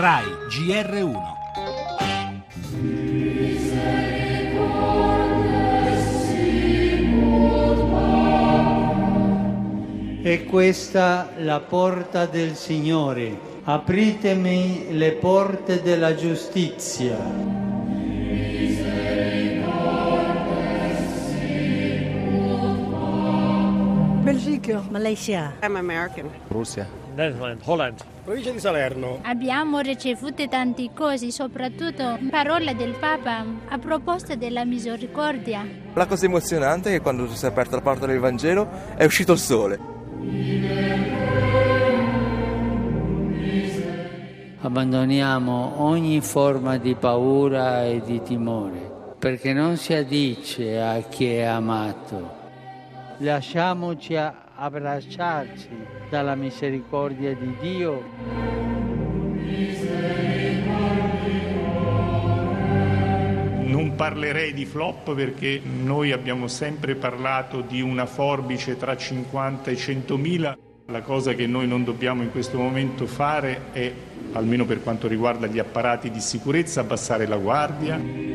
Rai Gr1. E questa è la porta del Signore. Apritemi le porte della giustizia. Belgica, Malaysia, I'm American, Russia, Netherlands, Holland, provincia di Salerno. Abbiamo ricevuto tante cose, soprattutto parole del Papa a proposito della misericordia. La cosa emozionante è che quando si è aperta la porta del Vangelo è uscito il sole. Abbandoniamo ogni forma di paura e di timore, perché non si addice a chi è amato. Lasciamoci abbracciarci dalla misericordia di Dio. Non parlerei di flop, perché noi abbiamo sempre parlato di una forbice tra 50 e 100.000. La cosa che noi non dobbiamo in questo momento fare è, almeno per quanto riguarda gli apparati di sicurezza, abbassare la guardia.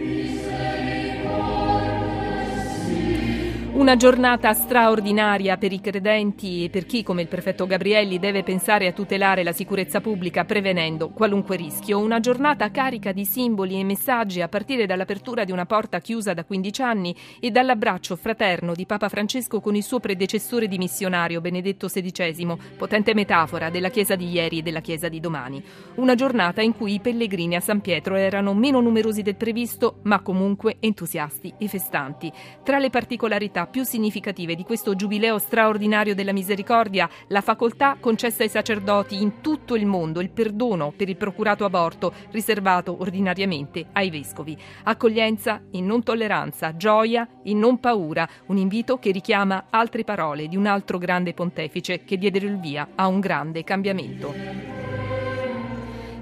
Una giornata straordinaria per i credenti e per chi, come il prefetto Gabrielli, deve pensare a tutelare la sicurezza pubblica prevenendo qualunque rischio. Una giornata carica di simboli e messaggi, a partire dall'apertura di una porta chiusa da 15 anni e dall'abbraccio fraterno di Papa Francesco con il suo predecessore di missionario, Benedetto XVI, potente metafora della Chiesa di ieri e della Chiesa di domani. Una giornata in cui i pellegrini a San Pietro erano meno numerosi del previsto, ma comunque entusiasti e festanti. Tra le particolarità più significative di questo giubileo straordinario della misericordia, la facoltà concessa ai sacerdoti in tutto il mondo, il perdono per il procurato aborto riservato ordinariamente ai vescovi, accoglienza in non tolleranza, gioia in non paura, un invito che richiama altre parole di un altro grande pontefice che diede il via a un grande cambiamento.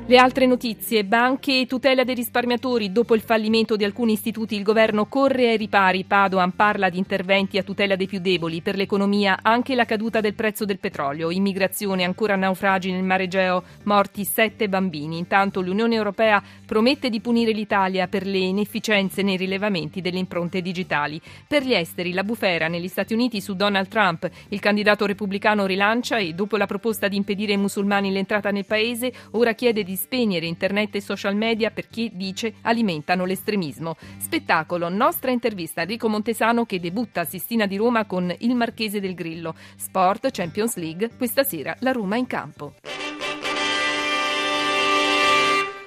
Le altre notizie: banche e tutela dei risparmiatori. Dopo il fallimento di alcuni istituti, il governo corre ai ripari. Padoan parla di interventi a tutela dei più deboli. Per l'economia, anche la caduta del prezzo del petrolio. Immigrazione, ancora naufragi nel Mar Egeo, morti 7 bambini. Intanto l'Unione Europea promette di punire l'Italia per le inefficienze nei rilevamenti delle impronte digitali. Per gli esteri, la bufera negli Stati Uniti su Donald Trump. Il candidato repubblicano rilancia e, dopo la proposta di impedire ai musulmani l'entrata nel paese, ora chiede di spegnere internet e social media per chi, dice, alimentano l'estremismo. Spettacolo, nostra intervista a Enrico Montesano, che debutta a Sistina di Roma con il Marchese del Grillo. Sport, Champions League, questa sera la Roma in campo.